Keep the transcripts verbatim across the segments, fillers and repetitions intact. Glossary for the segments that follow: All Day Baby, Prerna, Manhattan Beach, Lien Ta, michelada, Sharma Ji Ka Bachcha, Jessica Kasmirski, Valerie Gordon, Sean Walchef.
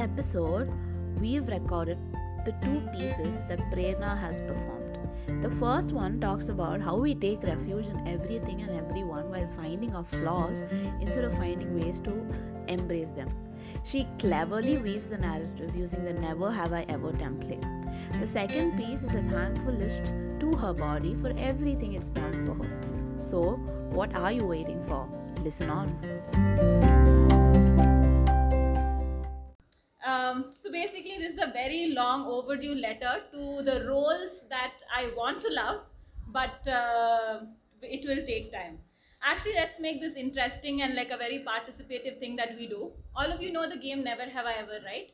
episode, we've recorded the two pieces that Prerna has performed. The first one talks about how we take refuge in everything and everyone while finding our flaws instead of finding ways to embrace them. She cleverly weaves the narrative using the never have I ever template. The second piece is a thankful list to her body for everything it's done for her. So, what are you waiting for? Listen on. Um, so basically this is a very long overdue letter to the roles that I want to love, but uh, it will take time. Actually, let's make this interesting and like a very participative thing that we do. All of you know the game Never Have I Ever, right?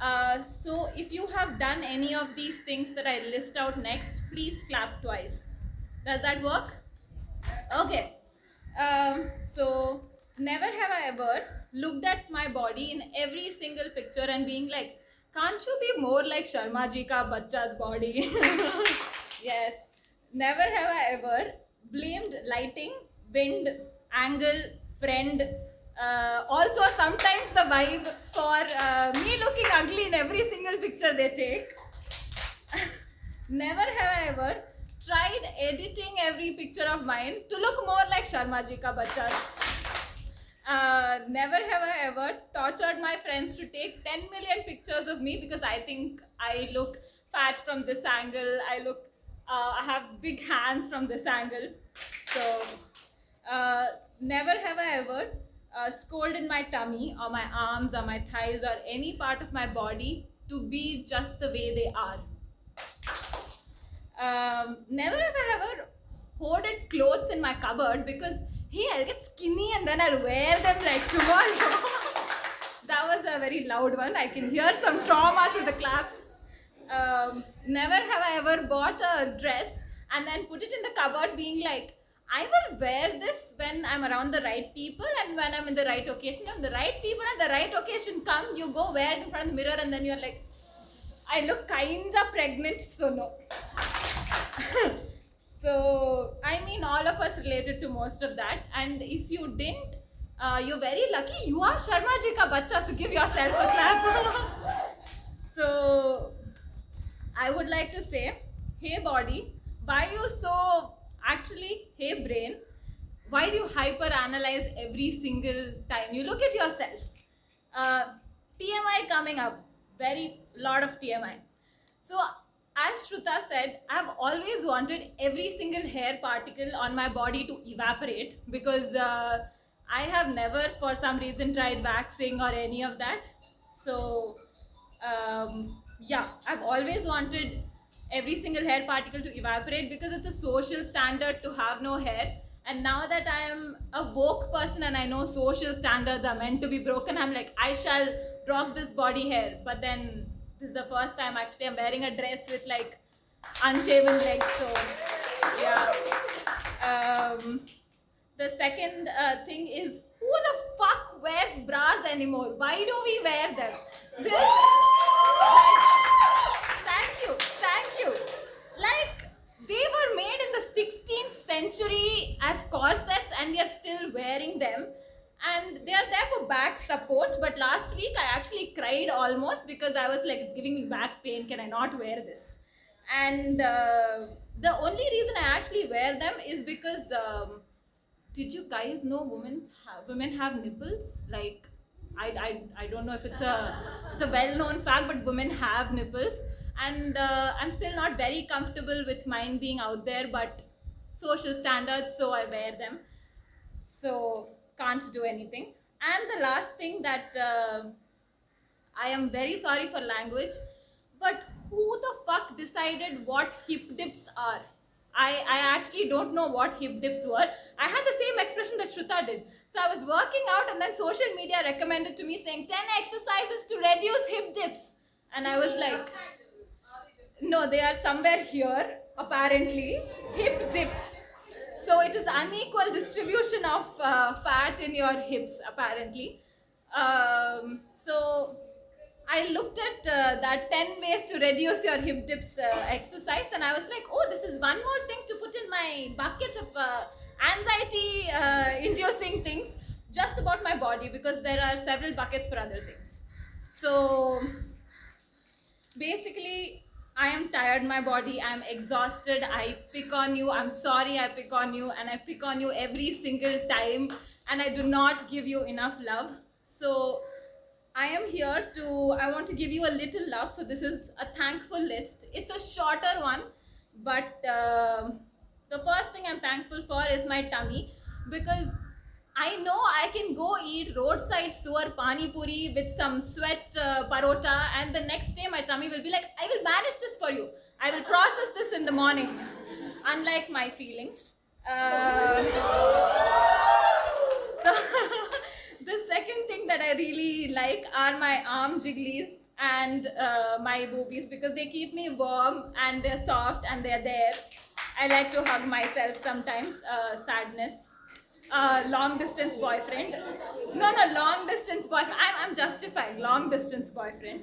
Uh, so if you have done any of these things that I list out next, please clap twice. Does that work? Okay. Um, so never have I ever looked at my body in every single picture and being like, can't you be more like Sharma Ji Ka Bachcha's body? Yes. Never have I ever blamed lighting, wind, angle, friend, uh, also sometimes the vibe for uh, me looking ugly in every single picture they take. Never have I ever tried editing every picture of mine to look more like Sharma Ji Ka Bachcha. Uh, never have I ever tortured my friends to take ten million pictures of me because I think I look fat from this angle, I look, uh, I have big hands from this angle. So. Uh, never have I ever uh, scolded my tummy or my arms or my thighs or any part of my body to be just the way they are. Um, never have I ever hoarded clothes in my cupboard because, hey, I'll get skinny and then I'll wear them like tomorrow. That was a very loud one. I can hear some trauma through the claps. Um, never have I ever bought a dress and then put it in the cupboard being like, I will wear this when I'm around the right people and when I'm in the right occasion. When the right people and the right occasion come, you go wear it in front of the mirror and then you're like, I look kinda pregnant, so no. So, I mean, all of us related to most of that. And if you didn't, uh, you're very lucky. You are Sharma Ji Ka Bachcha, so give yourself a clap. So, I would like to say, hey body, why you so... Actually, hey brain, why do you hyper-analyze every single time you look at yourself? Uh, T M I coming up, very lot of T M I. So as Shruta said, I've always wanted every single hair particle on my body to evaporate because uh, I have never for some reason tried waxing or any of that. So um, yeah, I've always wanted every single hair particle to evaporate because it's a social standard to have no hair. And now that I am a woke person and I know social standards are meant to be broken, I'm like, I shall rock this body hair. But then this is the first time actually I'm wearing a dress with like unshaven legs. So yeah. Um, the second uh, thing is, who the fuck wears bras anymore? Why do we wear them? This century as corsets and we are still wearing them and they are there for back support, but last week I actually cried almost because I was like, it's giving me back pain, can I not wear this? And uh, the only reason I actually wear them is because um, did you guys know women's have, women have nipples? Like I, I, I don't know if it's a, it's a well-known fact, but women have nipples and uh, I'm still not very comfortable with mine being out there, but social standards, so I wear them. So can't do anything. And the last thing that uh, I am very sorry for language, but who the fuck decided what hip dips are? I, I actually don't know what hip dips were. I had the same expression that Shruta did. So I was working out and then social media recommended to me saying ten exercises to reduce hip dips. And I was like, no, they are somewhere here. Apparently, hip dips. So it is unequal distribution of uh, fat in your hips, apparently. Um, so I looked at uh, that ten ways to reduce your hip dips uh, exercise and I was like, oh, this is one more thing to put in my bucket of uh, anxiety uh, inducing things just about my body because there are several buckets for other things. So basically, I am tired, my body, I am exhausted, I pick on you, I'm sorry I pick on you, and I pick on you every single time, and I do not give you enough love. So I am here to, I want to give you a little love. So this is a thankful list. It's a shorter one, but uh, the first thing I'm thankful for is my tummy, because I know I can go eat roadside sewer pani puri with some sweat uh, parota, and the next day my tummy will be like, I will manage this for you. I will process this in the morning. Unlike my feelings. Uh, so the second thing that I really like are my arm jigglies and uh, my boobies, because they keep me warm and they're soft and they're there. I like to hug myself sometimes, uh, sadness. Uh, long distance boyfriend. No, no, long distance boyfriend. I'm, I'm justified. Long distance boyfriend.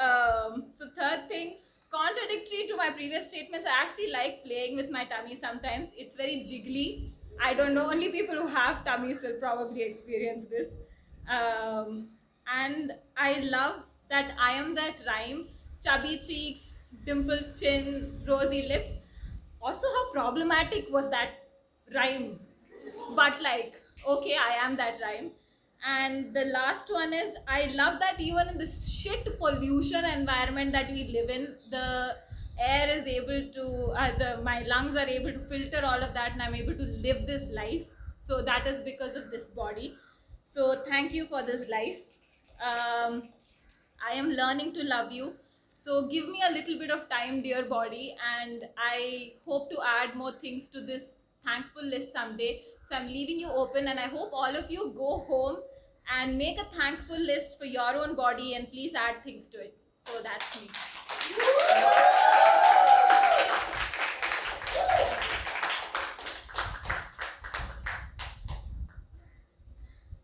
Um, so third thing, contradictory to my previous statements, I actually like playing with my tummy sometimes. It's very jiggly. I don't know. Only people who have tummies will probably experience this. Um, and I love that I am that rhyme. Chubby cheeks, dimpled chin, rosy lips. Also, how problematic was that rhyme? But like, okay, I am that rhyme. And the last one is, I love that even in this shit pollution environment that we live in, the air is able to, uh, the, my lungs are able to filter all of that, and I'm able to live this life. So that is because of this body. So thank you for this life. Um, I am learning to love you. So give me a little bit of time, dear body. And I hope to add more things to this thankful list someday. So I'm leaving you open, and I hope all of you go home and make a thankful list for your own body, and please add things to it. So that's me.